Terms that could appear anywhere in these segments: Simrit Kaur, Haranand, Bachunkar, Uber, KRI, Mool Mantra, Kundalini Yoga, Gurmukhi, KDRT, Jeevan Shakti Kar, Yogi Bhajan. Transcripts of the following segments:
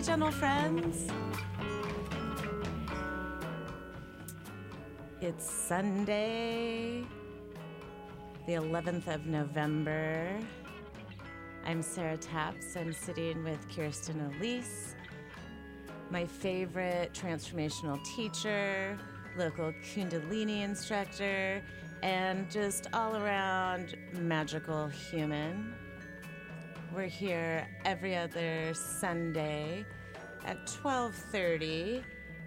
Hi, channel friends. It's Sunday, the 11th of November. I'm Sarah Tapps. I'm sitting with Kirsten Elise, my favorite transformational teacher, local Kundalini instructor, and just all-around magical human. We're here every other Sunday at 12:30,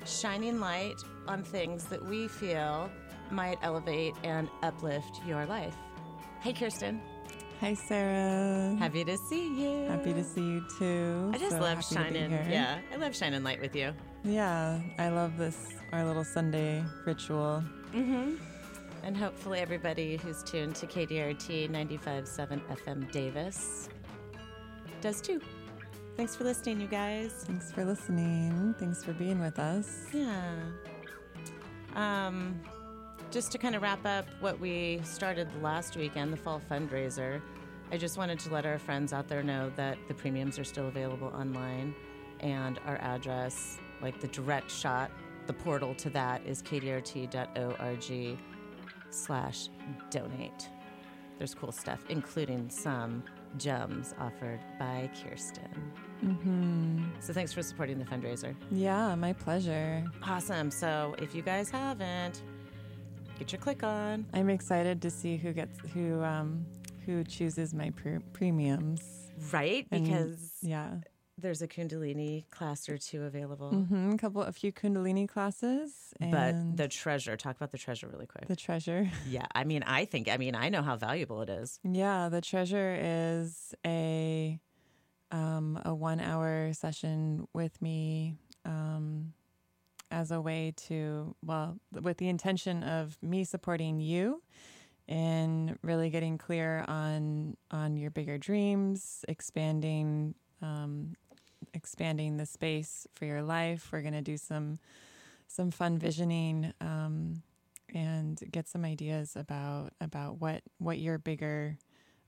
shining light on things that we feel might elevate and uplift your life. Hey, Kirsten. Hi, Sarah. Happy to see you. Happy to see you, too. I just love shining. Yeah, I love shining light with you. Yeah, I love this, our little Sunday ritual. Mm-hmm. And hopefully everybody who's tuned to KDRT 95.7 FM Davis does too. Thanks for listening, you guys. Thanks for listening. Thanks for being with us. Yeah. Just to kind of wrap up what we started last weekend, the fall fundraiser, I just wanted to let our friends out there know that the premiums are still available online, and our address, like the direct shot, the portal to that is kdrt.org/donate. There's cool stuff, including some gems offered by Kirsten. Mm-hmm. So thanks for supporting the fundraiser. Yeah, my pleasure. Awesome. So if you guys haven't, get your click on. I'm excited to see who chooses my premiums. Right, because there's a Kundalini class or two available. Mm-hmm. A few Kundalini classes. But the treasure. Talk about the treasure really quick. The treasure. Yeah. I know how valuable it is. Yeah. The treasure is a 1 hour session with me as a way to, with the intention of me supporting you in really getting clear on your bigger dreams, expanding the space for your life. We're going to do some fun visioning and get some ideas about what your bigger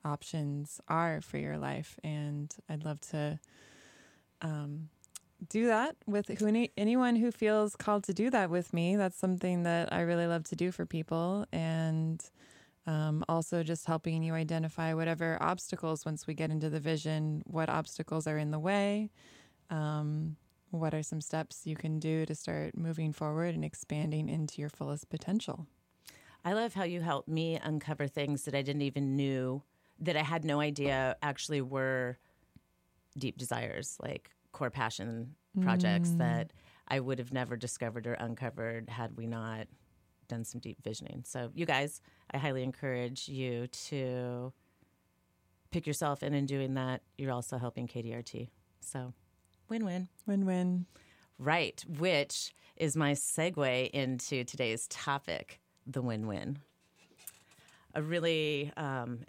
options are for your life. And I'd love to do that with anyone who feels called to do that with me. That's something that I really love to do for people. And also just helping you identify whatever obstacles, once we get into the vision, what obstacles are in the way, what are some steps you can do to start moving forward and expanding into your fullest potential. I love how you helped me uncover things that I didn't even knew, that I had no idea actually were deep desires, like core passion projects that I would have never discovered or uncovered had we not done some deep visioning. So you guys, I highly encourage you to pick yourself, and in doing that, you're also helping KDRT. So win-win. Win-win. Right, which is my segue into today's topic, the win-win. A really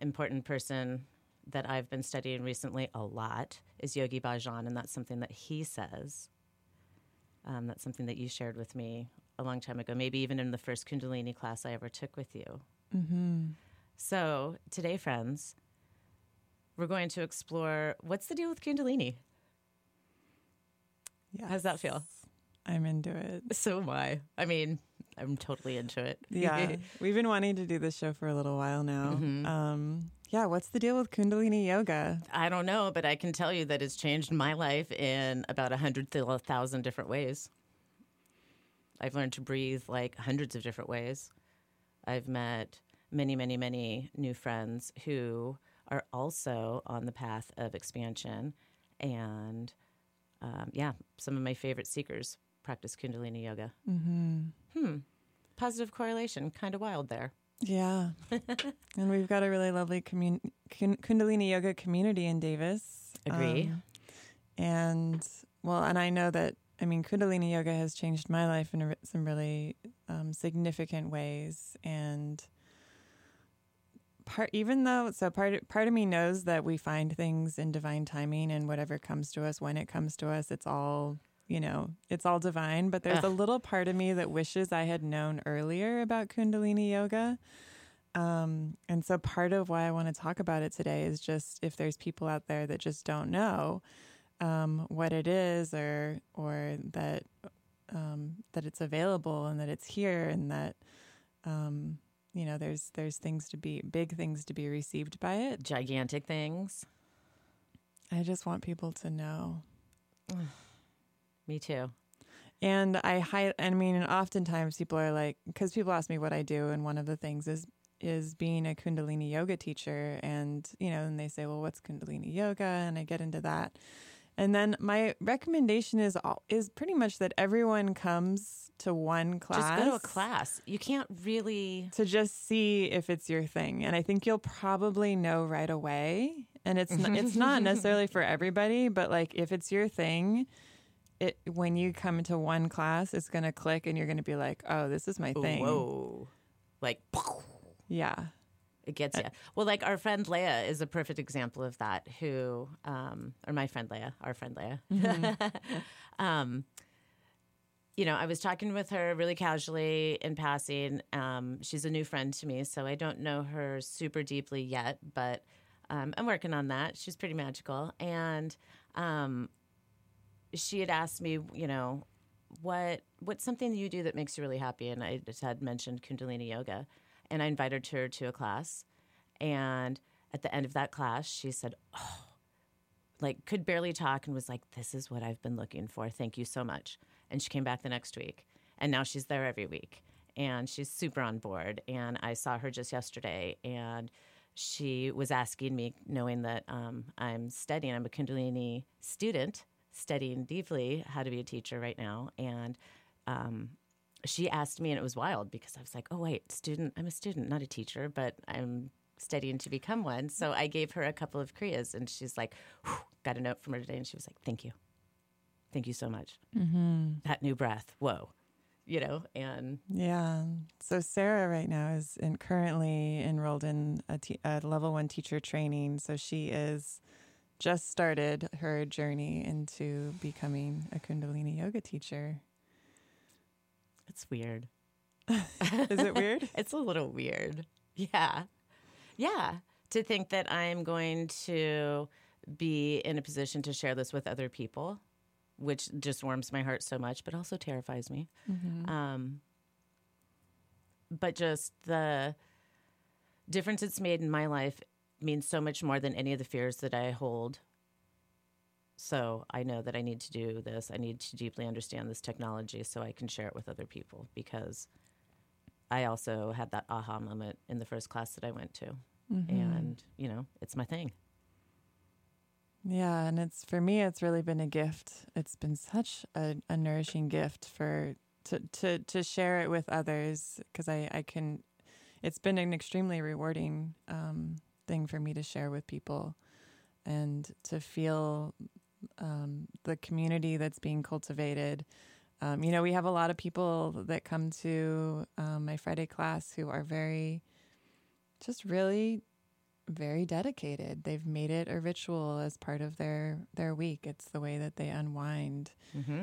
important person that I've been studying recently a lot is Yogi Bhajan, and that's something that he says. That's something that you shared with me a long time ago, maybe even in the first Kundalini class I ever took with you. Mm-hmm. So today, friends, we're going to explore what's the deal with Kundalini. Yeah, how's that feel? I'm into it. So am I. I mean, I'm totally into it. Yeah, we've been wanting to do this show for a little while now. Mm-hmm. Yeah, what's the deal with Kundalini Yoga? I don't know, but I can tell you that it's changed my life in about 100,000 different ways. I've learned to breathe like hundreds of different ways. I've met many, many, many new friends who are also on the path of expansion. And some of my favorite seekers practice Kundalini Yoga. Mm-hmm. Positive correlation. Kind of wild there. Yeah. And we've got a really lovely Kundalini Yoga community in Davis. Agree. And I know that, I mean, Kundalini Yoga has changed my life in some really significant ways, and part of me knows that we find things in divine timing, and whatever comes to us, when it comes to us, it's all divine. But there's a little part of me that wishes I had known earlier about Kundalini Yoga, and so part of why I want to talk about it today is just if there's people out there that just don't know. what it is, or that that it's available and that it's here, and that there's things to be, big things to be received by it, gigantic things. I just want people to know. Me too. And oftentimes people are like, because people ask me what I do, and one of the things is being a Kundalini yoga teacher, and and they say, well, what's Kundalini yoga? And I get into that, and then my recommendation is pretty much that everyone comes to one class. Just go to a class. You can't really to just see if it's your thing, and I think you'll probably know right away. And it's not necessarily for everybody, but like if it's your thing. When you come to one class, it's going to click and you're going to be like, oh, this is my thing. Whoa. Like, yeah. It gets you. Well, like our friend Leah is a perfect example of that, who, or my friend Leah, our friend Leah. Mm-hmm. I was talking with her really casually in passing. She's a new friend to me, so I don't know her super deeply yet, but I'm working on that. She's pretty magical. And she had asked me, what's something you do that makes you really happy? And I just had mentioned Kundalini Yoga, and I invited her to a class. And at the end of that class, she said, could barely talk and was like, this is what I've been looking for. Thank you so much. And she came back the next week, and now she's there every week, and she's super on board. And I saw her just yesterday, and she was asking me, knowing that I'm a Kundalini student, studying deeply how to be a teacher right now. And she asked me, and it was wild because I was like, oh, wait, student. I'm a student, not a teacher, but I'm studying to become one. So I gave her a couple of kriyas, and she's like, got a note from her today, and she was like, thank you. Thank you so much. Mm-hmm. That new breath. Whoa. And... Yeah. So Sarah right now is currently enrolled in a level 1 teacher training. So she is... just started her journey into becoming a Kundalini yoga teacher. It's weird. Is it weird? It's a little weird. Yeah. Yeah. To think that I'm going to be in a position to share this with other people, which just warms my heart so much, but also terrifies me. Mm-hmm. But just the difference it's made in my life means so much more than any of the fears that I hold. So I know that I need to do this. I need to deeply understand this technology so I can share it with other people, because I also had that aha moment in the first class that I went to. Mm-hmm. And, it's my thing. Yeah, and for me, it's really been a gift. It's been such a nourishing gift to share it with others, because it's been an extremely rewarding thing for me to share with people, and to feel the community that's being cultivated. We have a lot of people that come to my Friday class who are really very dedicated. They've made it a ritual as part of their week. It's the way that they unwind. Mm-hmm.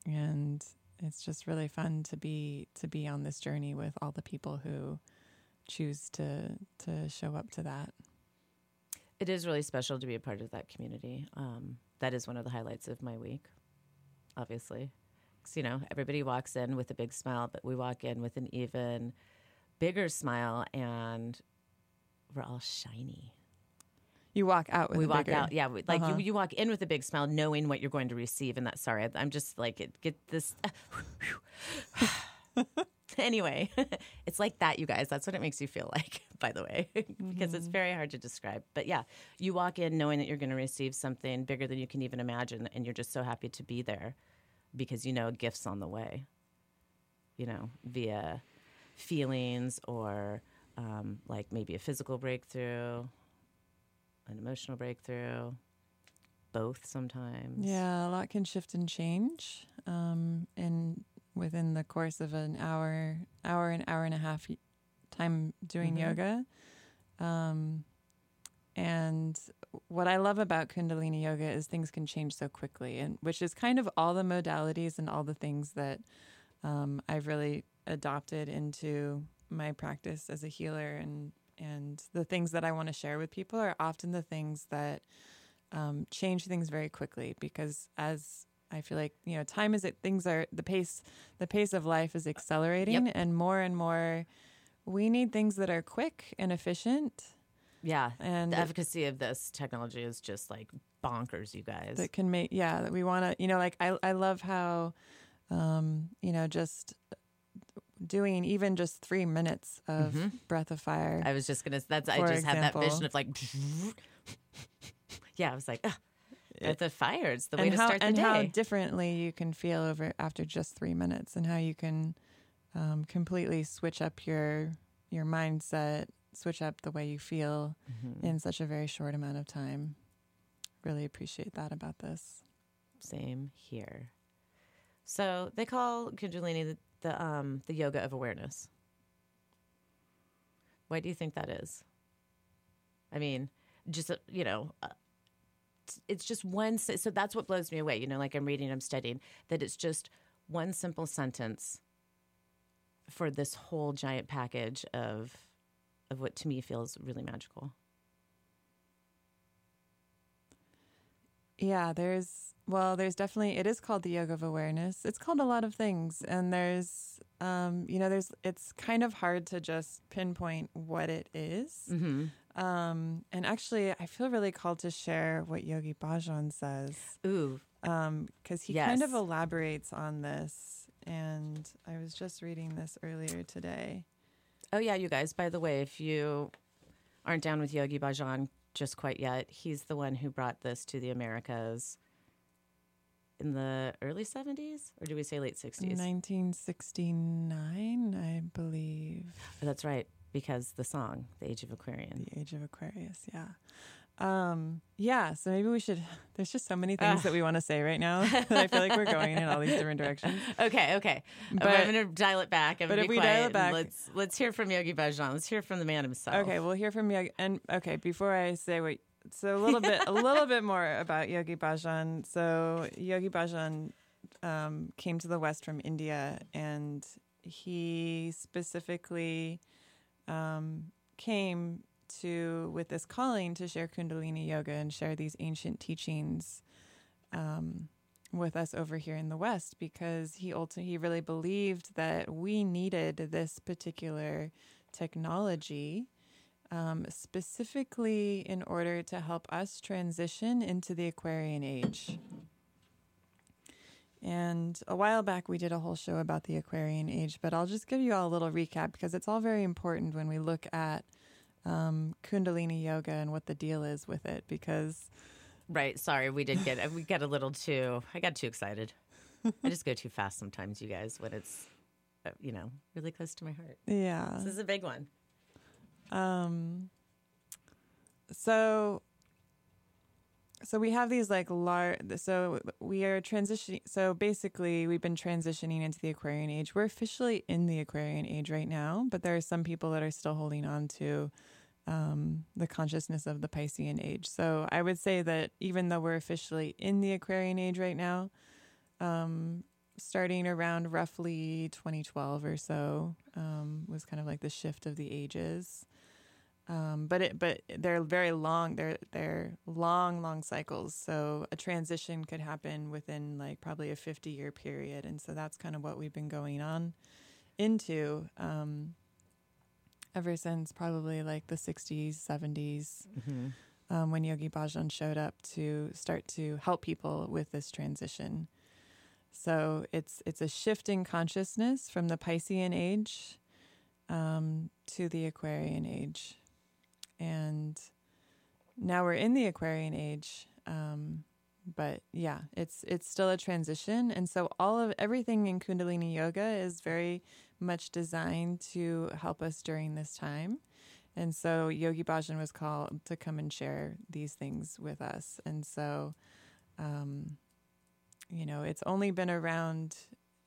And it's just really fun to be on this journey with all the people who choose to show up to that. It is really special to be a part of that community. That is one of the highlights of my week, obviously. 'Cause, everybody walks in with a big smile, but we walk in with an even bigger smile, and we're all shiny. You walk out with out, yeah. You walk in with a big smile, knowing what you're going to receive, and that's sorry. I'm just like, get this... Anyway, it's like that, you guys. That's what it makes you feel like, by the way, because It's very hard to describe. But yeah, you walk in knowing that you're going to receive something bigger than you can even imagine, and you're just so happy to be there because a gift's on the way, via feelings or maybe a physical breakthrough, an emotional breakthrough, both sometimes. Yeah, a lot can shift and change. And within the course of an hour and a half time doing yoga. And what I love about Kundalini Yoga is things can change so quickly, and which is kind of all the modalities and all the things that I've really adopted into my practice as a healer. And the things that I want to share with people are often the things that change things very quickly, because as I feel like, you know, time is it, things are, the pace of life is accelerating, yep. And more we need things that are quick and efficient. Yeah. And the efficacy of this technology is just like bonkers, you guys. That can make, yeah, that we want to, you know, like I love how, you know, just doing even just 3 minutes of breath of fire. I was just going to, that's, I just have that vision of like, yeah, I was like, oh, breath of fire. It's the way to start the day. And how differently you can feel over after just 3 minutes, and how you can completely switch up your mindset, switch up the way you feel in such a very short amount of time. Really appreciate that about this. Same here. So they call Kundalini the yoga of awareness. Why do you think that is? I mean, just, you know, it's just one. So that's what blows me away. You know, like I'm studying that it's just one simple sentence for this whole giant package of what to me feels really magical. Yeah, there's definitely, it is called the yoga of awareness. It's called a lot of things. And there's, you know, it's kind of hard to just pinpoint what it is. And actually, I feel really called to share what Yogi Bhajan says. Ooh. Because he kind of elaborates on this. And I was just reading this earlier today. Oh, yeah, you guys. By the way, if you aren't down with Yogi Bhajan just quite yet, he's the one who brought this to the Americas in the early 70s? Or do we say late 60s? 1969, I believe. Oh, that's right, because the song, The Age of Aquarian. The Age of Aquarius, yeah. Yeah, so maybe we should... There's just so many things that we want to say right now that I feel like we're going in all these different directions. Okay. But I'm going to dial it back. I'm going to be quiet. Dial it back, let's hear from Yogi Bhajan. Let's hear from the man himself. Okay, we'll hear from Yogi. And okay, before I say what... So a little bit more about Yogi Bhajan. So Yogi Bhajan came to the West from India, and he specifically came to with this calling to share Kundalini Yoga and share these ancient teachings with us over here in the West, because he really believed that we needed this particular technology specifically in order to help us transition into the Aquarian age. And a while back, we did a whole show about the Aquarian age, but I'll just give you all a little recap, because it's all very important when we look at Kundalini Yoga and what the deal is with it, because... Right, sorry, we got a little too... I got too excited. I just go too fast sometimes, you guys, when it's, you know, really close to my heart. Yeah. This is a big one. So we have these like large, so we are transitioning. So basically we've been transitioning into the Aquarian age. We're officially in the Aquarian age right now, but there are some people that are still holding on to, the consciousness of the Piscean age. So I would say that even though we're officially in the Aquarian age right now, starting around roughly 2012 or so, was kind of like the shift of the ages. But they're very long. They're long cycles. So a transition could happen within like probably a 50-year period, and so that's kind of what we've been going on into ever since probably like the 60s, 70s, when Yogi Bhajan showed up to start to help people with this transition. So it's a shift in consciousness from the Piscean age to the Aquarian age. And now we're in the Aquarian age, but yeah, it's still a transition. And so everything in Kundalini Yoga is very much designed to help us during this time. And so Yogi Bhajan was called to come and share these things with us. And so, you know, it's only been around,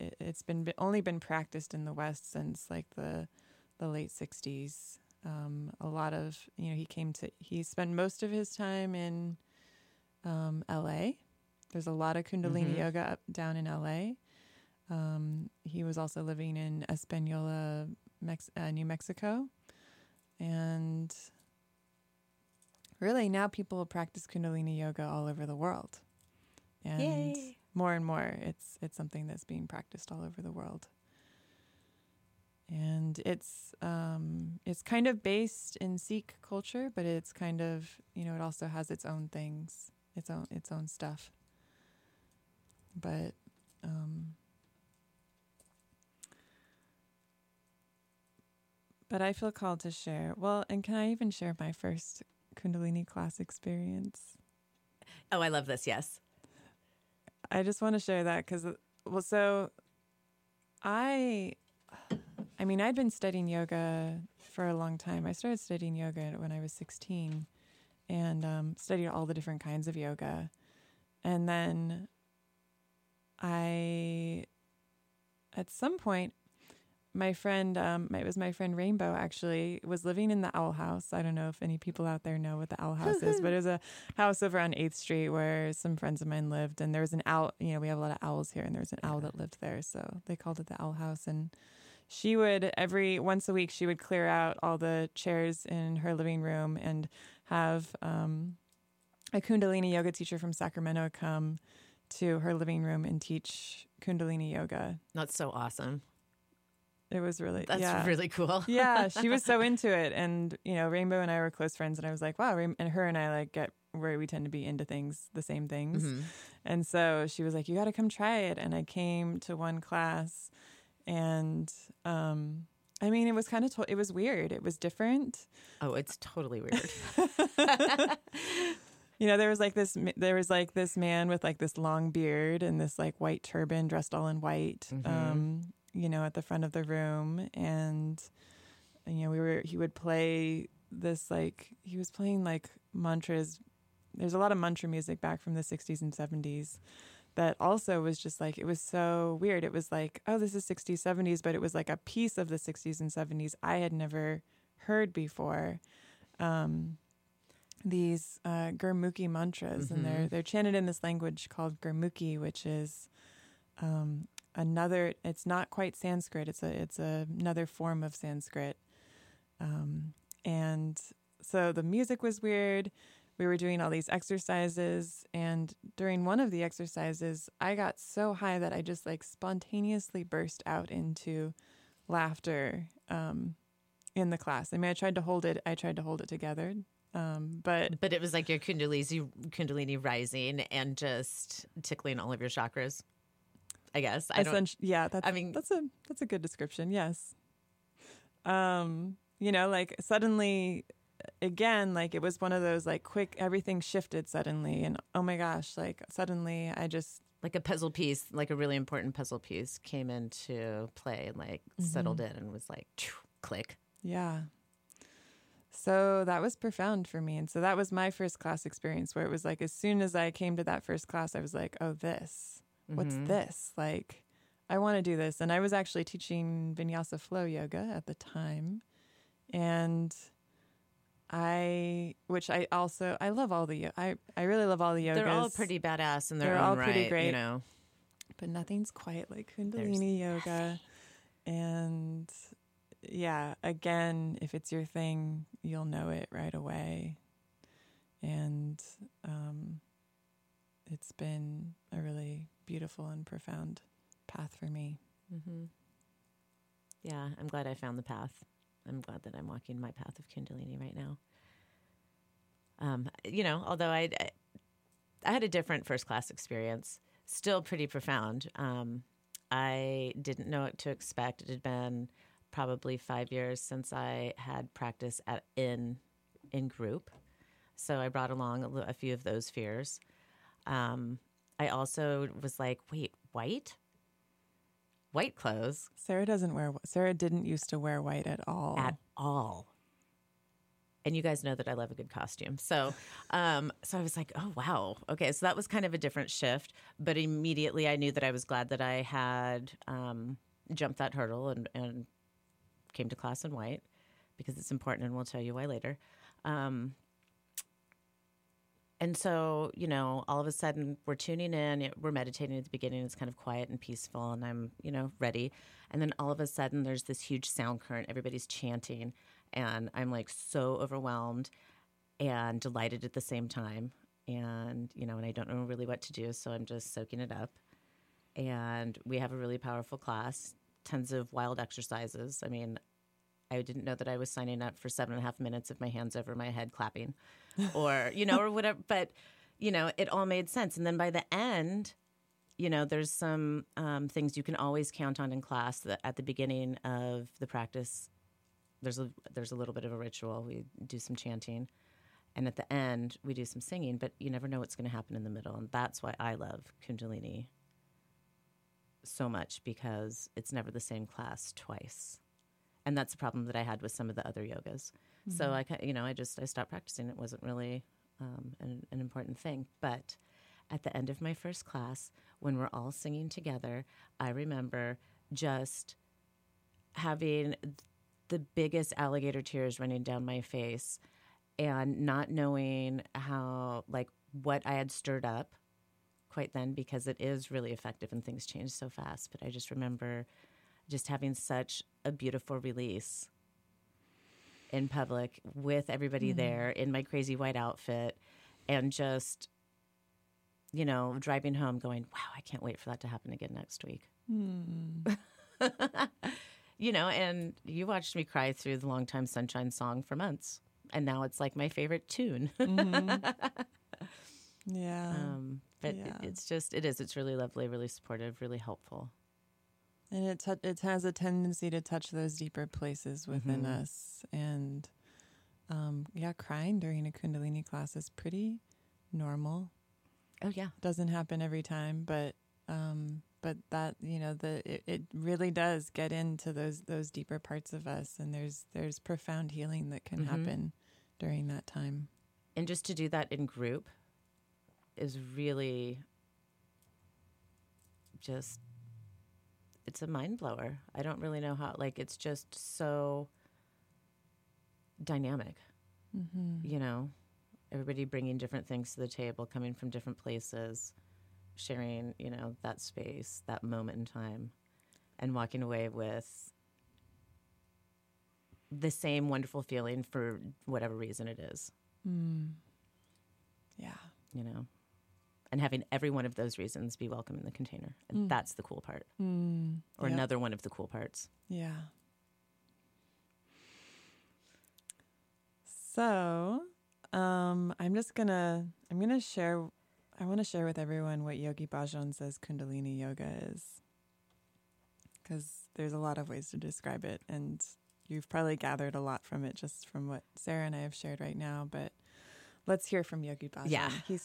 it's only been practiced in the West since like the late 60s. A lot of, you know, he spent most of his time in LA. There's a lot of Kundalini Yoga up down in LA. He was also living in Española, New Mexico. And really now people practice Kundalini Yoga all over the world. And yay. More and more, it's something that's being practiced all over the world. And it's kind of based in Sikh culture, but it's kind of, you know, it also has its own things, its own stuff. But but I feel called to share. Well, and can I even share my first Kundalini class experience? Oh, I love this. Yes. I just want to share that because, well, so I mean, I'd been studying yoga for a long time. I started studying yoga when I was 16 and studied all the different kinds of yoga. And then at some point, my friend, it was my friend Rainbow, actually, was living in the Owl House. I don't know if any people out there know what the Owl House is, but it was a house over on 8th Street where some friends of mine lived. And there was an owl, you know, we have a lot of owls here, and there was an owl that lived there. So they called it the Owl House. And she would, once a week, she would clear out all the chairs in her living room and have a Kundalini yoga teacher from Sacramento come to her living room and teach Kundalini yoga. That's so awesome. It was really, That's really cool. Yeah, she was so into it. And, you know, Rainbow and I were close friends, and I was like, wow, and her and I like get where we tend to be into things, the same things. Mm-hmm. And so she was like, you got to come try it. And I came to one class, and I mean, it was kind of, it was weird. It was different. Oh, it's totally weird. You know, there was like this man with like this long beard and this like white turban dressed all in white. Mm-hmm. You know, at the front of the room, and, you know, he would play this, like, he was playing, like, mantras. There's a lot of mantra music back from the 60s and 70s that also was just, like, it was so weird. It was like, oh, this is 60s, 70s, but it was, like, a piece of the 60s and 70s I had never heard before. These Gurmukhi mantras, mm-hmm. and they're chanted in this language called Gurmukhi, which is... it's not quite Sanskrit. It's another form of Sanskrit. And so the music was weird. We were doing all these exercises, and during one of the exercises, I got so high that I just like spontaneously burst out into laughter, in the class. I mean, I tried to hold it together. But it was like your Kundalini rising and just tickling all of your chakras. I guess I don't. Yeah, that's a good description. Yes, you know, like suddenly, again, like it was one of those like quick everything shifted suddenly, and oh my gosh, like suddenly I just like a puzzle piece, like a really important puzzle piece came into play and like mm-hmm. settled in and was like click. Yeah. So that was profound for me, and so that was my first class experience where it was like as soon as I came to that first class, I was like, oh, this. What's mm-hmm. this? Like, I want to do this. And I was actually teaching Vinyasa Flow Yoga at the time. And I love all the, I really love all the yogas. They're all pretty badass in their own right. They're all pretty great. You know. But nothing's quite like Kundalini yoga. And yeah, again, if it's your thing, you'll know it right away. And it's been a really beautiful and profound path for me. Mm-hmm. Yeah, I'm glad I found the path. I'm glad that I'm walking my path of Kundalini right now. You know, although I had a different first class experience, still pretty profound. I didn't know what to expect. It had been probably 5 years since I had practiced in group, so I brought along a few of those fears. I also was like, wait, white clothes. Sarah didn't used to wear white at all. At all. And you guys know that I love a good costume. So, so I was like, oh, wow. Okay. So that was kind of a different shift, but immediately I knew that I was glad that I had, jumped that hurdle and came to class in white because it's important and we'll tell you why later. And so, you know, all of a sudden we're tuning in, we're meditating at the beginning, it's kind of quiet and peaceful, and I'm, you know, ready. And then all of a sudden there's this huge sound current, everybody's chanting, and I'm like so overwhelmed. and delighted at the same time. And, you know, and I don't know really what to do, so I'm just soaking it up. And we have a really powerful class, tons of wild exercises. I mean, I didn't know that I was signing up for 7.5 minutes of my hands over my head clapping or, you know, or whatever. But, you know, it all made sense. And then by the end, you know, there's some things you can always count on in class that at the beginning of the practice, there's a little bit of a ritual. We do some chanting. And at the end, we do some singing, but you never know what's going to happen in the middle. And that's why I love Kundalini so much, because it's never the same class twice. And that's a problem that I had with some of the other yogas. Mm-hmm. So I stopped practicing. It wasn't really an important thing. But at the end of my first class, when we're all singing together, I remember just having the biggest alligator tears running down my face and not knowing how, like, what I had stirred up quite then, because it is really effective and things change so fast. But I just remember just having such a beautiful release in public with everybody mm-hmm. there in my crazy white outfit, and just, you know, driving home going, wow, I can't wait for that to happen again next week. Mm. You know, and you watched me cry through the Long Time Sunshine song for months. And now it's like my favorite tune. Mm-hmm. Yeah. But yeah. It's really lovely, really supportive, really helpful. And it has a tendency to touch those deeper places within mm-hmm. us. And, crying during a Kundalini class is pretty normal. Oh, yeah. Doesn't happen every time, but that, you know, it really does get into those deeper parts of us, and there's profound healing that can mm-hmm. happen during that time. And just to do that in group is really just, it's a mind blower. I don't really know how, like, it's just so dynamic, mm-hmm. you know, everybody bringing different things to the table, coming from different places, sharing, you know, that space, that moment in time, and walking away with the same wonderful feeling for whatever reason it is. Mm. Yeah. You know, and having every one of those reasons be welcome in the container. And that's the cool part. Mm. Or yep. Another one of the cool parts. Yeah. So I want to share with everyone what Yogi Bhajan says Kundalini Yoga is, because there's a lot of ways to describe it, and you've probably gathered a lot from it just from what Sarah and I have shared right now, but let's hear from Yogi Bhajan. Yeah. He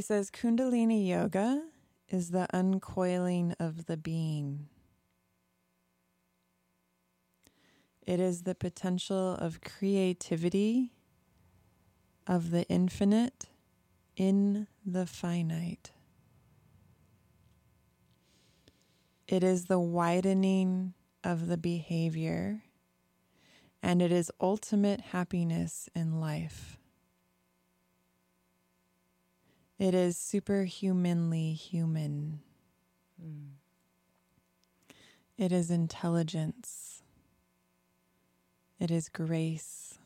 says, Kundalini Yoga is the uncoiling of the being. It is the potential of creativity, of the infinite in the finite. It is the widening of the behavior, and it is ultimate happiness in life. It is superhumanly human. Mm. It is intelligence. It is grace.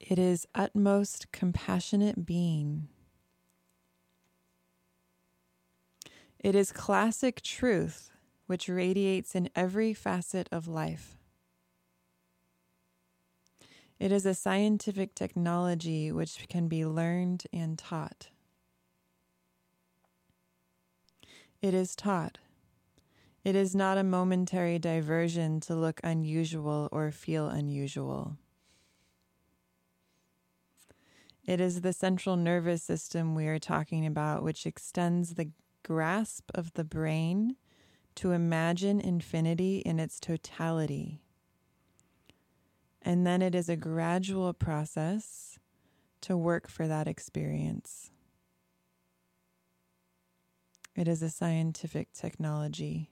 It is utmost compassionate being. It is classic truth, which radiates in every facet of life. It is a scientific technology which can be learned and taught. It is taught. It is not a momentary diversion to look unusual or feel unusual. It is the central nervous system we are talking about, which extends the grasp of the brain to imagine infinity in its totality. And then it is a gradual process to work for that experience. It is a scientific technology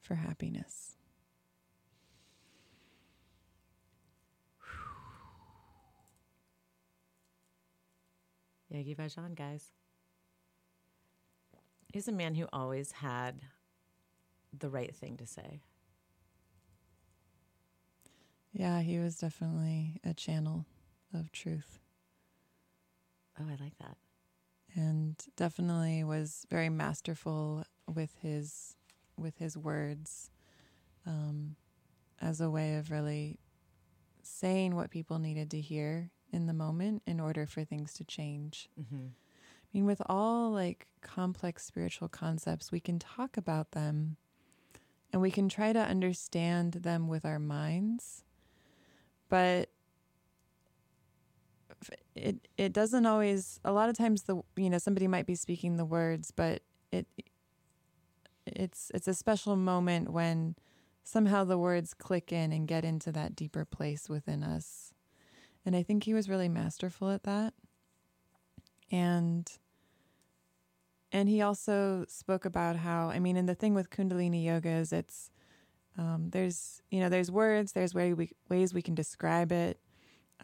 for happiness. Yogi Bhajan, guys. He's a man who always had the right thing to say. Yeah, he was definitely a channel of truth. Oh, I like that. And definitely was very masterful with his words, as a way of really saying what people needed to hear in the moment in order for things to change. Mm-hmm. I mean, with all like complex spiritual concepts, we can talk about them and we can try to understand them with our minds, but it doesn't always, a lot of times somebody might be speaking the words, but it's a special moment when somehow the words click in and get into that deeper place within us. And I think he was really masterful at that. And he also spoke about how, I mean, and the thing with Kundalini Yoga is it's, there's words, there's ways we can describe it,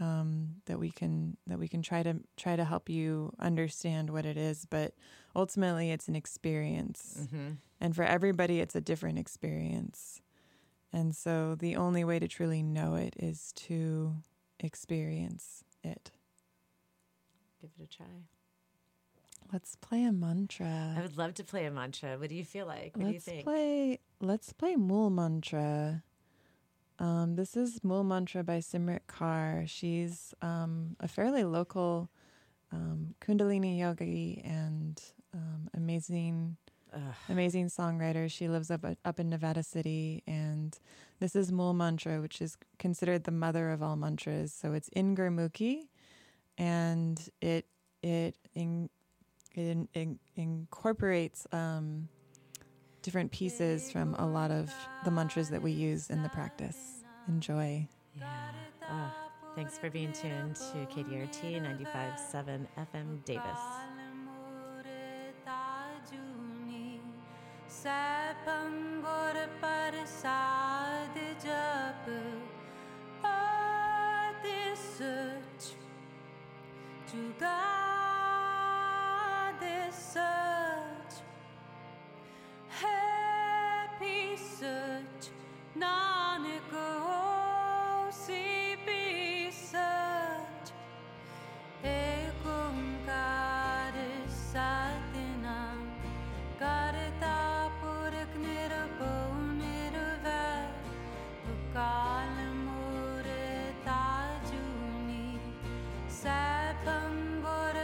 that we can try to help you understand what it is, but ultimately it's an experience. Mm-hmm. And for everybody, it's a different experience. And so the only way to truly know it is to experience it. Give it a try. Let's play a mantra. I would love to play a mantra. What do you feel like? What do you think? Let's play Mool Mantra. This is Mool Mantra by Simrit Kaur. She's a fairly local Kundalini yogi and amazing songwriter. She lives up in Nevada City, and this is Mool Mantra, which is considered the mother of all mantras. So it's in Gurmukhi, and it incorporates different pieces from a lot of the mantras that we use in the practice. Enjoy. Yeah. Oh, thanks for being tuned to KDRT 95.7 FM Davis. Kalmur Tajuni Sapangora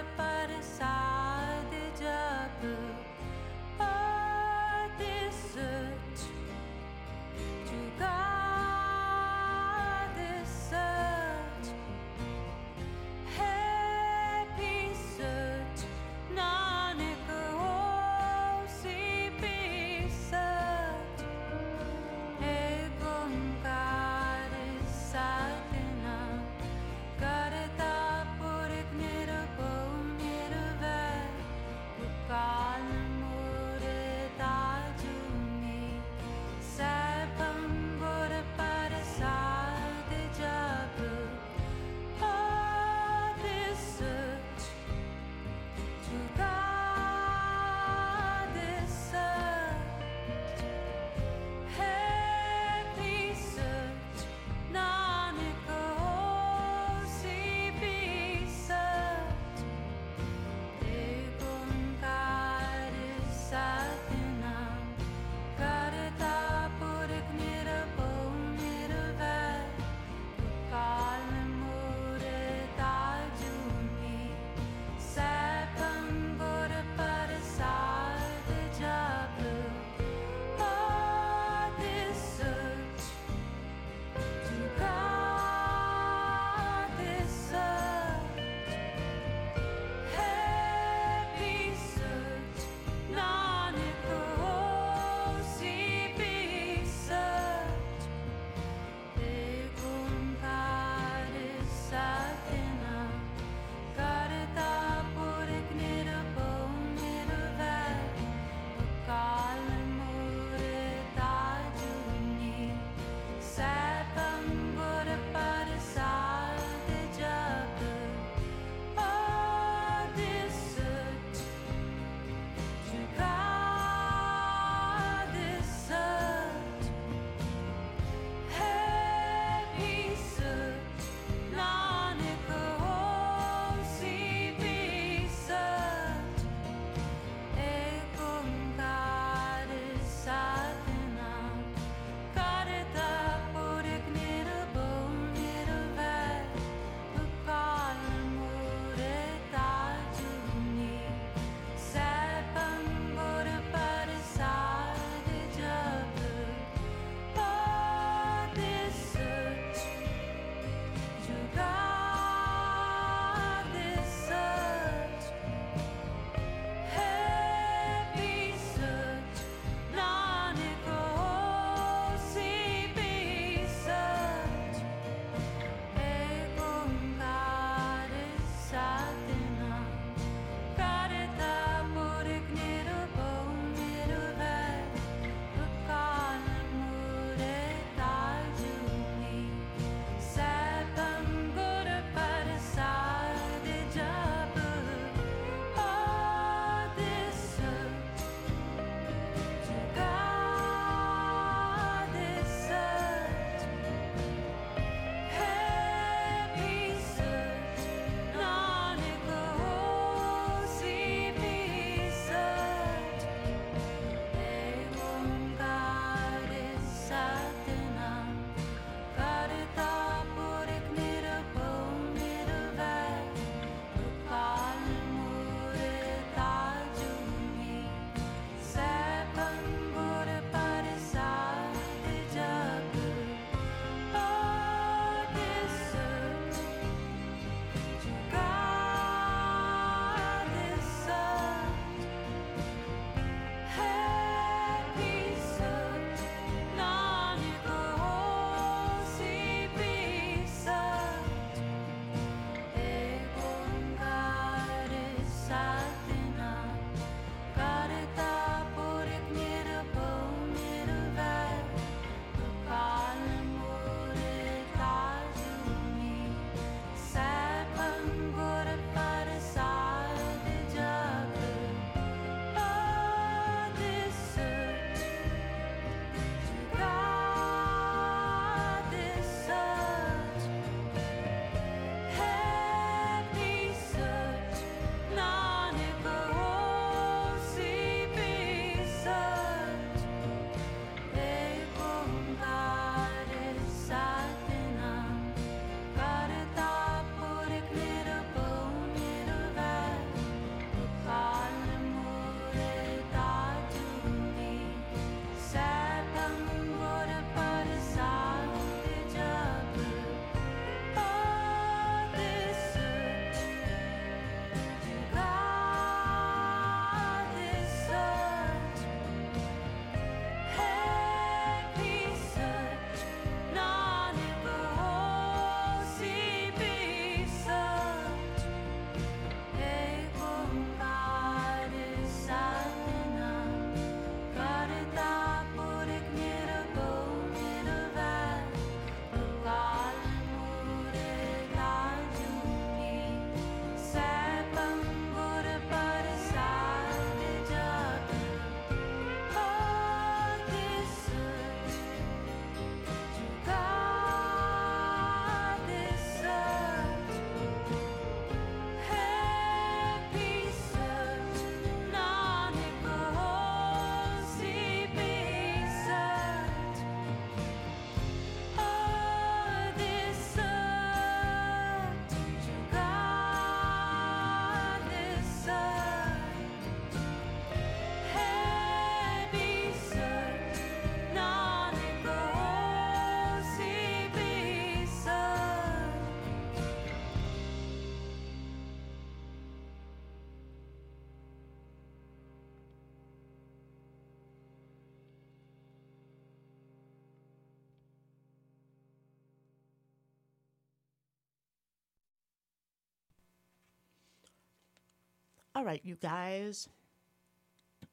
all right, you guys,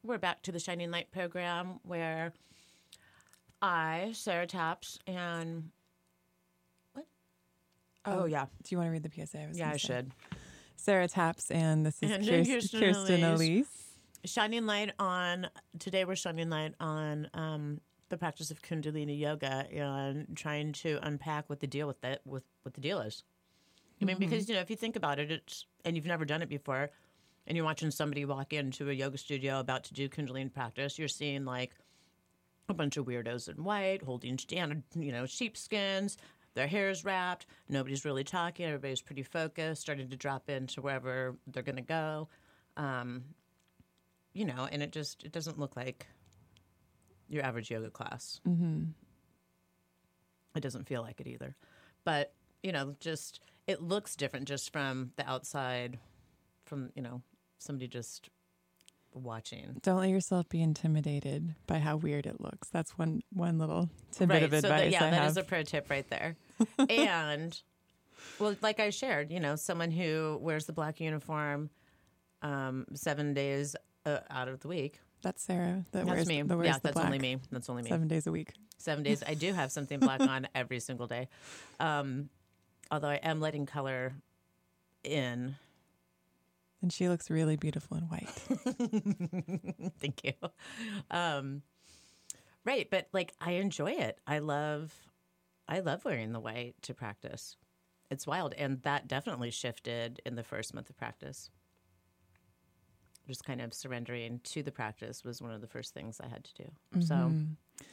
we're back to the Shining Light program where I, Sarah Taps, and what? Oh, yeah. Do you want to read the PSA? I should. Sarah Taps, and this is Kirsten Elise. Shining light on, today we're shining light on the practice of Kundalini Yoga and trying to unpack what the deal with that, with what the deal is. I mean, because, you know, if you think about it, it's, and you've never done it before, and you're watching somebody walk into a yoga studio about to do Kundalini practice, you're seeing, like, a bunch of weirdos in white holding, you know, sheepskins, their hair's wrapped, nobody's really talking, everybody's pretty focused, starting to drop into wherever they're going to go. You know, and it doesn't look like your average yoga class. Mm-hmm. It doesn't feel like it either. But, you know, just, it looks different just from the outside, from, you know, somebody just watching. Don't let yourself be intimidated by how weird it looks. That's one little tidbit of advice I have. Is a pro tip right there. And, well, like I shared, you know, someone who wears the black uniform 7 days out of the week. That's Sarah. That's me. That's only me. That's only me. 7 days a week. 7 days. I do have something black on every single day. Although I am letting color in. And she looks really beautiful in white. Thank you. Right. But like, I enjoy it. I love wearing the white to practice. It's wild. And that definitely shifted in the first month of practice. Just kind of surrendering to the practice was one of the first things I had to do. Mm-hmm. So,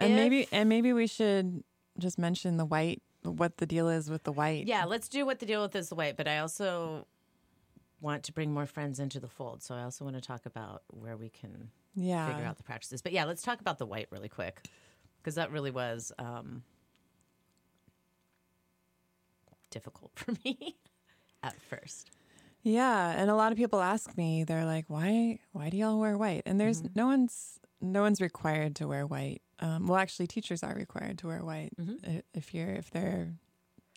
and maybe we should just mention the white, what the deal is with the white. Yeah, let's do what the deal with is the white. But I also want to bring more friends into the fold. So I also want to talk about where we can figure out the practices. But yeah, let's talk about the white really quick, because that really was difficult for me at first. Yeah, and a lot of people ask me, they're like, why do y'all wear white? And there's no one's required to wear white. Well, actually, teachers are required to wear white if they're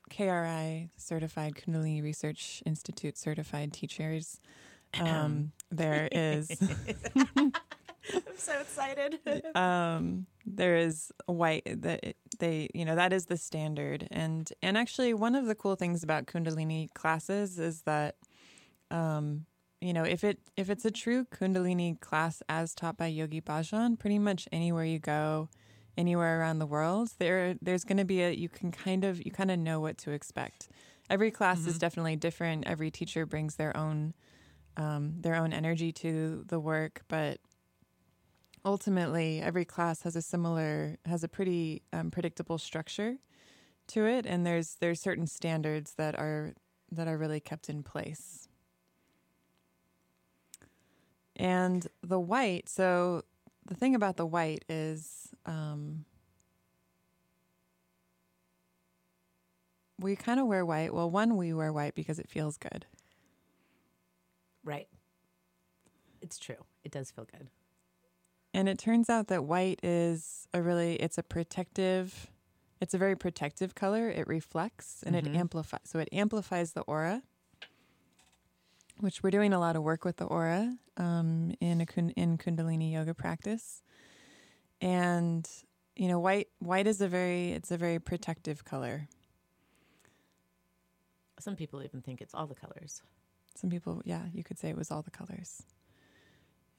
KRI certified, Kundalini Research Institute certified teachers. There is I'm so excited. There is white that they, you know, that is the standard. And actually, one of the cool things about Kundalini classes is that you know, if it's a true Kundalini class as taught by Yogi Bhajan, pretty much anywhere you go, anywhere around the world, there's going to be you kind of know what to expect. Every class is definitely different. Every teacher brings their own energy to the work, but ultimately every class has a pretty predictable structure to it, and there's certain standards that are really kept in place. And the white, so the thing about the white is we kind of wear white. Well, we wear white because it feels good. Right. It's true. It does feel good. And it turns out that white is it's a very protective color. It reflects and it amplifies. So it amplifies the aura, which we're doing a lot of work with the aura in Kundalini yoga practice. And, you know, white is a very protective color. Some people even think it's all the colors. Some people, yeah, you could say it was all the colors.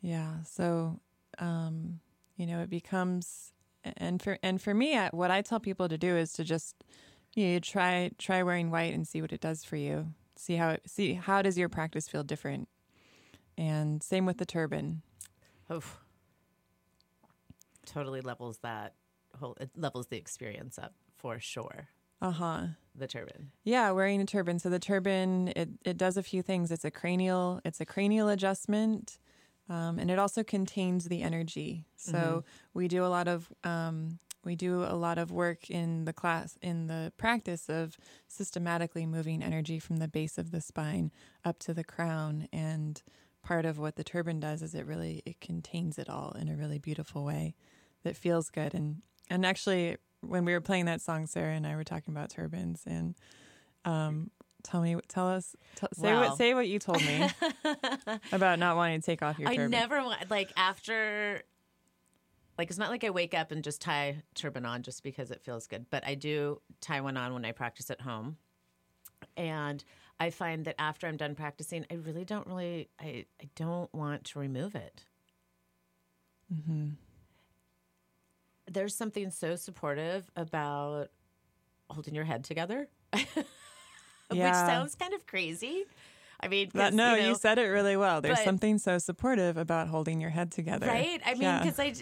Yeah, so, you know, it becomes, and for me, what I tell people to do is to just, you know, you try wearing white and see what it does for you. See how does your practice feel different? And same with the turban. Oof. Totally levels it levels the experience up for sure. Uh-huh. The turban. Yeah, wearing a turban. So the turban, it does a few things. It's a cranial adjustment. And it also contains the energy. So we do a lot of work in the class, in the practice of systematically moving energy from the base of the spine up to the crown. And part of what the turban does is it contains it all in a really beautiful way that feels good. And actually, when we were playing that song, Sarah and I were talking about turbans, and Say what you told me about not wanting to take off your turban. I never want, it's not like I wake up and just tie turban on just because it feels good, but I do tie one on when I practice at home. And I find that after I'm done practicing, I really don't I don't want to remove it. Mm-hmm. There's something so supportive about holding your head together. Yeah. Which sounds kind of crazy. I mean, you said it really well. There's something so supportive about holding your head together. Right? I mean, because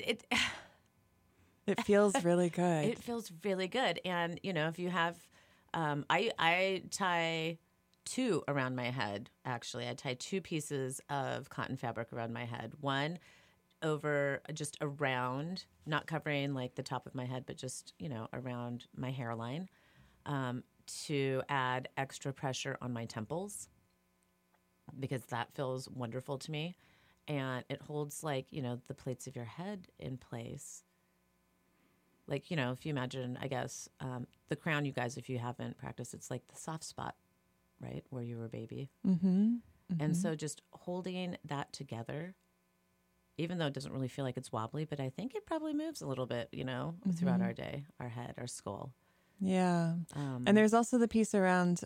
it feels really good. It feels really good. And, if you have, I tie two around my head, actually. I tie two pieces of cotton fabric around my head. One over just around, not covering the top of my head, but just, around my hairline. To add extra pressure on my temples, because that feels wonderful to me. And it holds the plates of your head in place. If you imagine, I guess, the crown, you guys, if you haven't practiced, it's like the soft spot, right? Where you were a baby. Mm-hmm. Mm-hmm. And so just holding that together, even though it doesn't really feel like it's wobbly, but I think it probably moves a little bit, mm-hmm. throughout our day, our head, our skull. Yeah. And there's also the piece around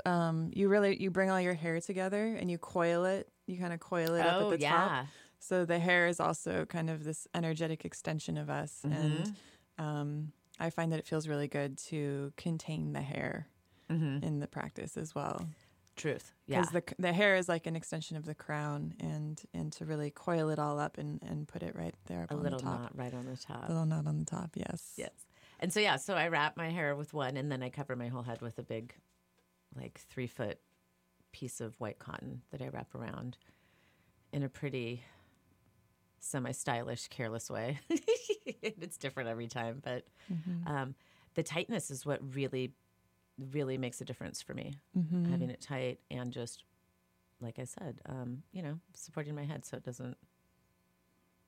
you bring all your hair together and you coil it. You kind of coil it up at the top. So the hair is also kind of this energetic extension of us. Mm-hmm. And I find that it feels really good to contain the hair mm-hmm. in the practice as well. Truth. Yeah. Because the hair is like an extension of the crown, and to really coil it all up and put it right there up on the top. A little knot right on the top. A little knot on the top, yes. Yes. And so, so I wrap my hair with one, and then I cover my whole head with a big, 3-foot piece of white cotton that I wrap around in a pretty semi-stylish, careless way. It's different every time, but mm-hmm. The tightness is what really, really makes a difference for me, mm-hmm. having it tight and just, like I said, supporting my head so it doesn't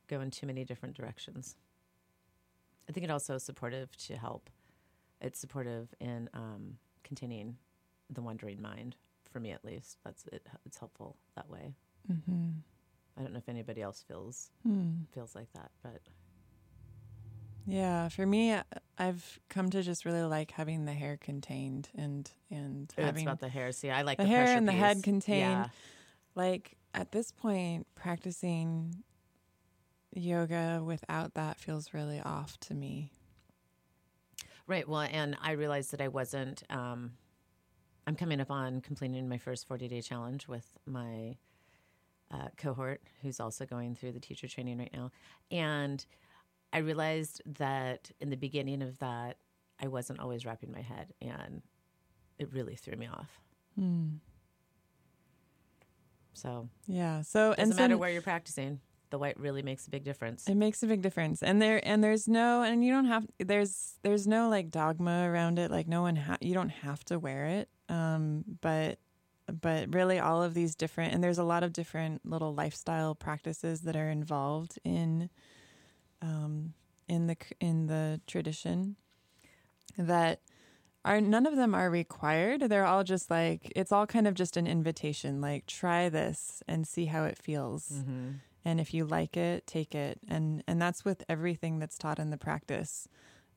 go in too many different directions. I think it also is supportive to help. It's supportive in containing the wandering mind, for me at least. That's it. It's helpful that way. Mm-hmm. I don't know if anybody else feels like that, but yeah, for me, I've come to just really like having the hair contained and having about the hair. See, I like the hair pressure and piece. The head contained. Yeah. At this point, practicing yoga without that feels really off to me. Right. Well, and I realized that I wasn't, I'm coming up on completing my first 40-day challenge with my cohort, who's also going through the teacher training right now. And I realized that in the beginning of that, I wasn't always wrapping my head, and it really threw me off. Mm. So, yeah. So, it doesn't matter where you're practicing. The white really makes a big difference. It makes a big difference. There's no dogma around it. You don't have to wear it. But really all of these different, and there's a lot of different little lifestyle practices that are involved in the tradition that are, none of them are required. They're all just it's all kind of just an invitation, try this and see how it feels. Mm-hmm. And if you like it, take it. And that's with everything that's taught in the practice.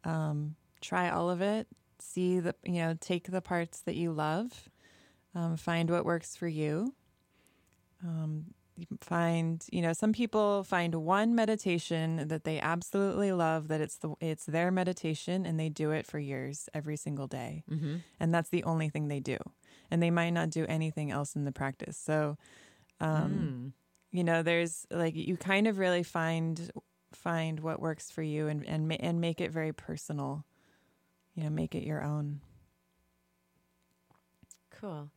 Try all of it. See take the parts that you love. Find what works for you. Some people find one meditation that they absolutely love, that it's their meditation, and they do it for years every single day. Mm-hmm. And that's the only thing they do. And they might not do anything else in the practice. So, there's you kind of really find what works for you and make it very personal, make it your own. Cool.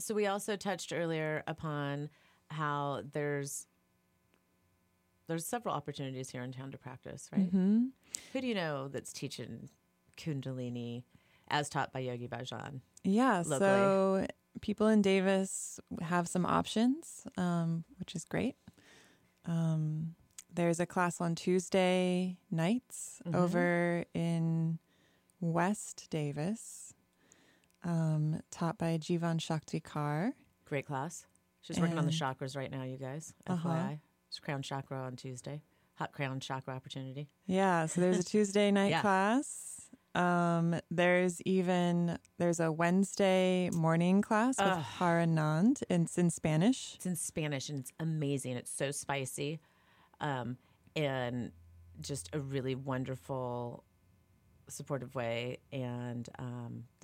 So we also touched earlier upon how there's several opportunities here in town to practice, right? Mm-hmm. Who do you know that's teaching Kundalini as taught by Yogi Bhajan? Yeah. Locally? So people in Davis have some options, which is great. There's a class on Tuesday nights mm-hmm. over in West Davis. taught by Jeevan Shakti Kar. Great class. She's working on the chakras right now, you guys. Uh-huh. FYI. It's crown chakra on Tuesday. Hot crown chakra opportunity. Yeah, so there's a Tuesday night class. There's a Wednesday morning class with Haranand, and it's in Spanish. It's in Spanish, and it's amazing. It's so spicy, and just a really wonderful, supportive way. And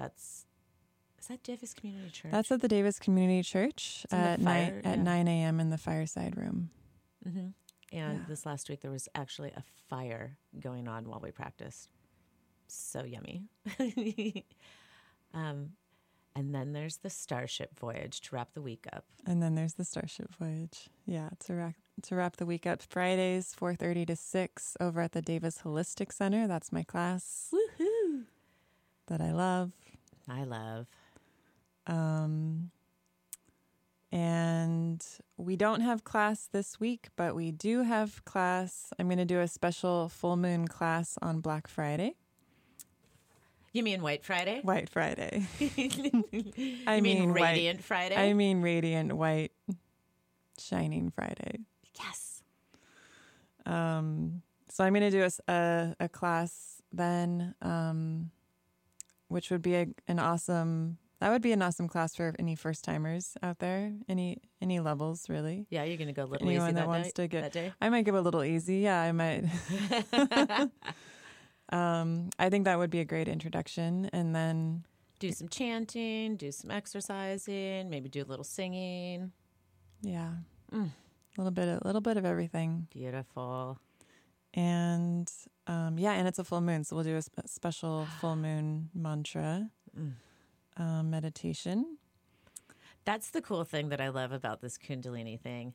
is that Davis Community Church? That's at the Davis Community Church at 9 a.m. in the fireside room. Mm-hmm. And this last week, there was actually a fire going on while we practiced. So yummy. And then there's the Starship Voyage to wrap the week up. Yeah, to wrap the week up. Fridays, 4:30 to 6 over at the Davis Holistic Center. That's my class. Woohoo! That I love. And we don't have class this week, but we do have class. I'm going to do a special full moon class on Black Friday. You mean White Friday? White Friday. I mean Radiant White Friday? I mean Radiant White Shining Friday. Yes. So I'm going to do a class then, which would be an awesome class for any first timers out there, any levels really. Yeah, you're gonna go a little easy that day. I might go a little easy. Yeah, I might. I think that would be a great introduction, and then do some chanting, do some exercising, maybe do a little singing. Yeah, a little bit of everything. Beautiful. And and it's a full moon, so we'll do a special full moon mantra. Meditation. That's the cool thing that I love about this Kundalini thing.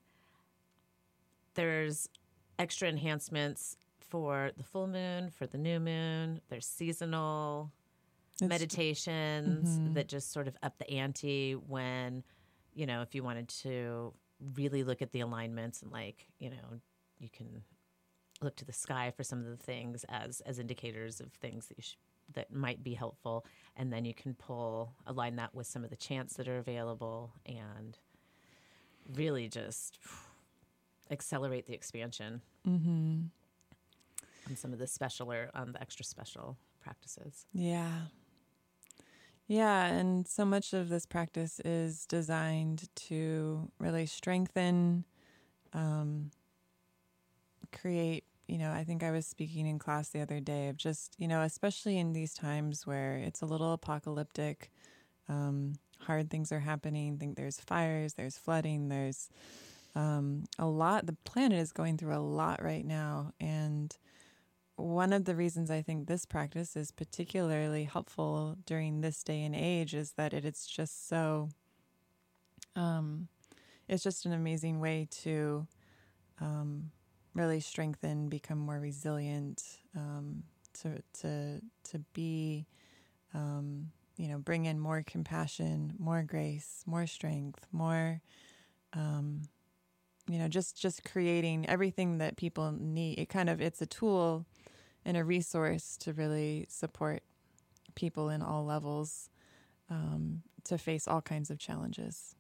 There's extra enhancements for the full moon, for the new moon. There's seasonal meditations that just sort of up the ante when, if you wanted to really look at the alignments and you can look to the sky for some of the things as indicators of things that you should, that might be helpful, and then you can align that with some of the chants that are available and really just accelerate the expansion on some of the special or on the extra special practices. Yeah. Yeah, and so much of this practice is designed to really strengthen, create. I think I was speaking in class the other day of just, especially in these times where it's a little apocalyptic, hard things are happening. I think there's fires, there's flooding, there's a lot. The planet is going through a lot right now. And one of the reasons I think this practice is particularly helpful during this day and age is that it's just so, it's just an amazing way to really strengthen, become more resilient, to be, bring in more compassion, more grace, more strength, more, just creating everything that people need. It's a tool and a resource to really support people in all levels, to face all kinds of challenges.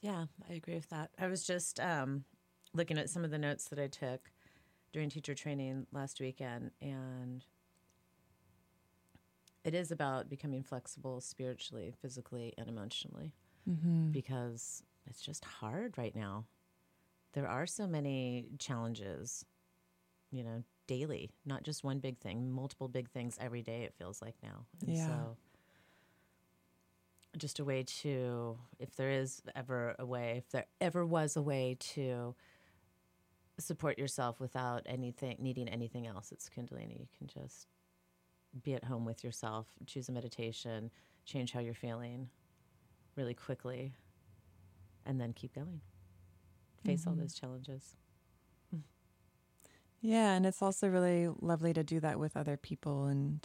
Yeah, I agree with that. I was just, looking at some of the notes that I took during teacher training last weekend, and it is about becoming flexible spiritually, physically, and emotionally because it's just hard right now. There are so many challenges, daily, not just one big thing, multiple big things every day, it feels like now. And so just a way to, if there ever was a way to support yourself without needing anything else. It's Kundalini. You can just be at home with yourself, choose a meditation, change how you're feeling really quickly, and then keep going. Face all those challenges. Yeah, and it's also really lovely to do that with other people, and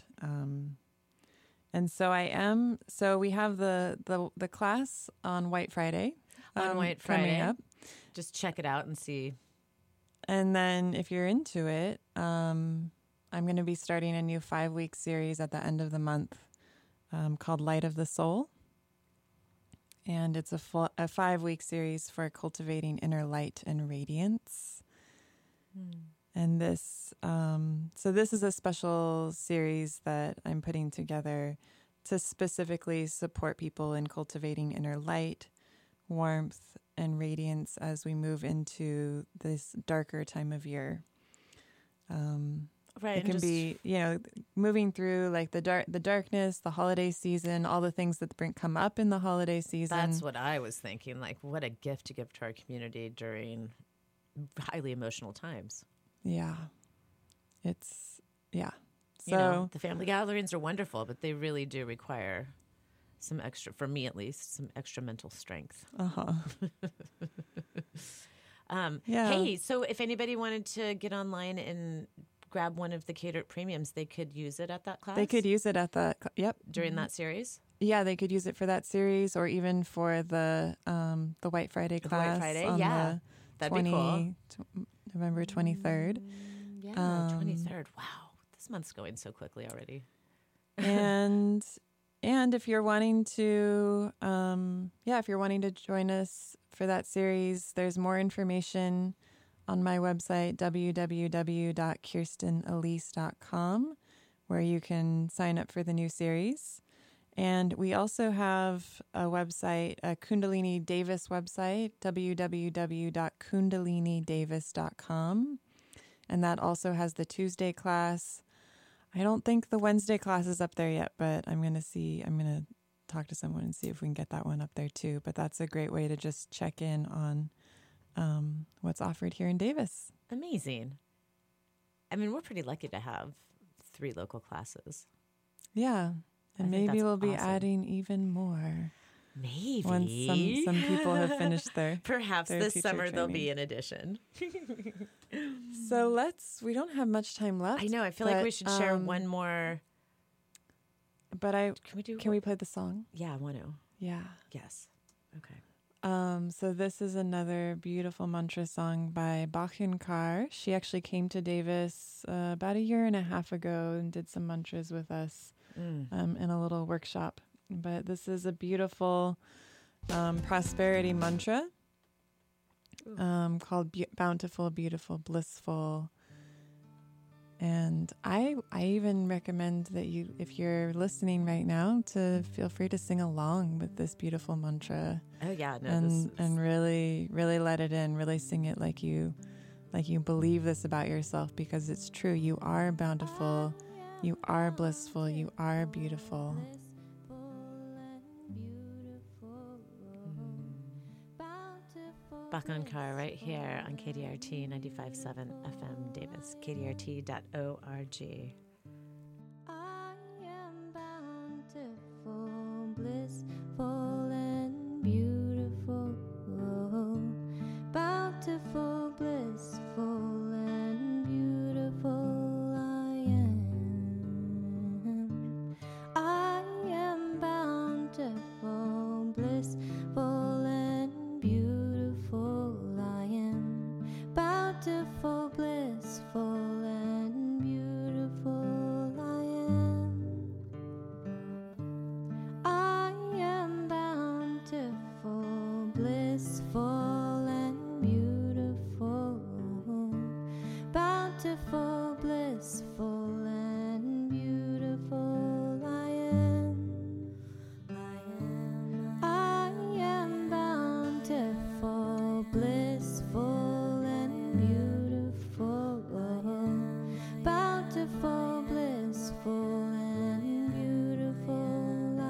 so I am. So we have the class on White Friday. On White Friday, coming up. Just check it out and see. And then if you're into it, I'm going to be starting a new 5-week series at the end of the month called Light of the Soul. And it's a 5-week series for cultivating inner light and radiance. Mm. And this, so this is a special series that I'm putting together to specifically support people in cultivating inner light, warmth, and radiance as we move into this darker time of year. Right, it can be, you know, moving through like the darkness, the holiday season, all the things that come up in the holiday season. That's what I was thinking. Like, what a gift to give to our community during highly emotional times. Yeah, So, you know, the family gatherings are wonderful, but they really do require some extra, for me at least, some extra mental strength. Hey, so if anybody wanted to get online and grab one of the catered premiums, they could use it at that class? They could use it at that, yep. During that series? Yeah, they could use it for that series or even for the White Friday class. Yeah. That'd be cool. November 23rd. Yeah, 23rd. Wow. This month's going so quickly already. And if you're wanting to, if you're wanting to join us for that series, there's more information on my website, www.kirstenelise.com, where you can sign up for the new series. And we also have a website, a Kundalini Davis website, www.kundalinidavis.com. And that also has the Tuesday class. I don't think the Wednesday class is up there yet, but I'm going to talk to someone and see if we can get that one up there too. But that's a great way to just check in on what's offered here in Davis. Amazing. I mean, we're pretty lucky to have 3 local classes. Yeah. And maybe we'll be adding even more. Maybe. Once some people have finished their perhaps this summer training. There'll be an addition. So we don't have much time left. I know. I feel like we should share one more. But can we play the song? Yeah, I want to. Yeah. Yes. Okay. So this is another beautiful mantra song by Bachunkar. She actually came to Davis about 1.5 years ago and did some mantras with us in a little workshop. But this is a beautiful prosperity mantra called Bountiful, Beautiful, Blissful. And I even recommend that you, if you're listening right now, to feel free to sing along with this beautiful mantra. Oh, yeah. No, and really, really let it in. Really sing it like you believe this about yourself, because it's true. You are bountiful. You are blissful. You are beautiful. Bachunkar right here on KDRT 95.7 FM Davis, kdrt.org. I am bountiful, blissful, and beautiful. Bountiful, blissful, and beautiful I am. I am bountiful, blissful, and beautiful. I am bountiful, blissful, and beautiful I am. I am bountiful, blissful, and beautiful. Bountiful, blissful, and beautiful I am. I am bountiful, blissful, and beautiful. Bountiful, blissful, and beautiful I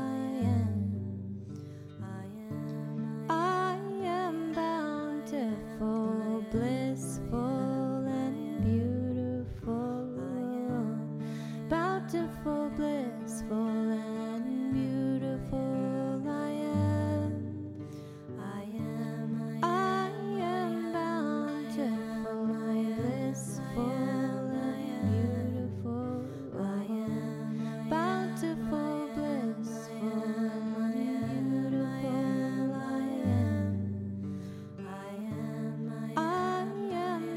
am. I am bountiful, blissful, and beautiful I am. Bountiful, blissful, and beautiful I am. I am bountiful, blissful, and beautiful I am. I am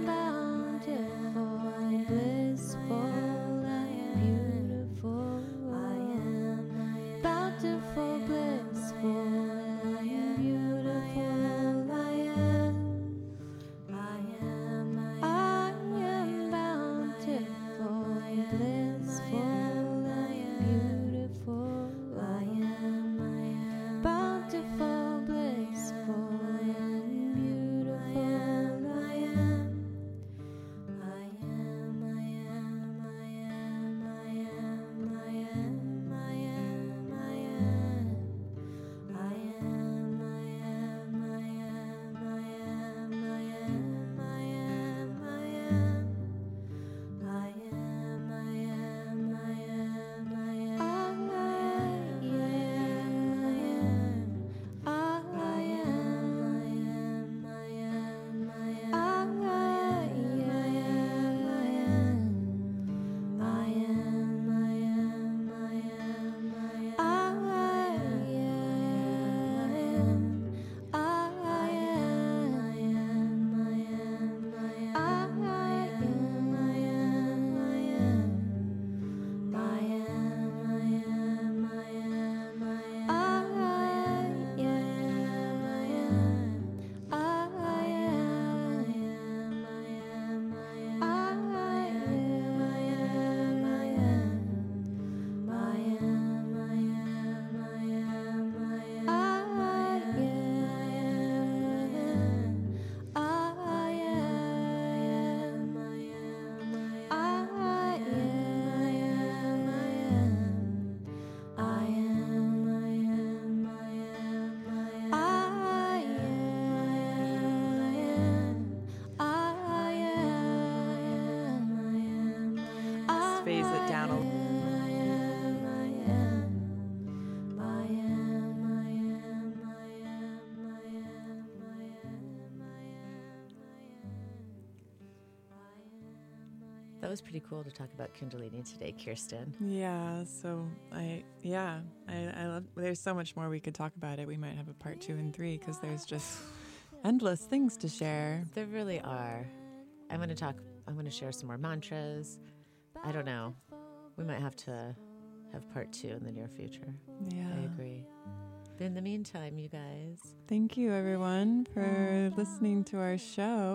That was pretty cool to talk about Kundalini today, Kirsten. Yeah, so I love, there's so much more we could talk about it. We might have a part 2 and 3 because there's just endless things to share. There really are. I'm going to share some more mantras. I don't know. We might have to have part 2 in the near future. Yeah. I agree. But in the meantime, you guys. Thank you, everyone, for listening to our show.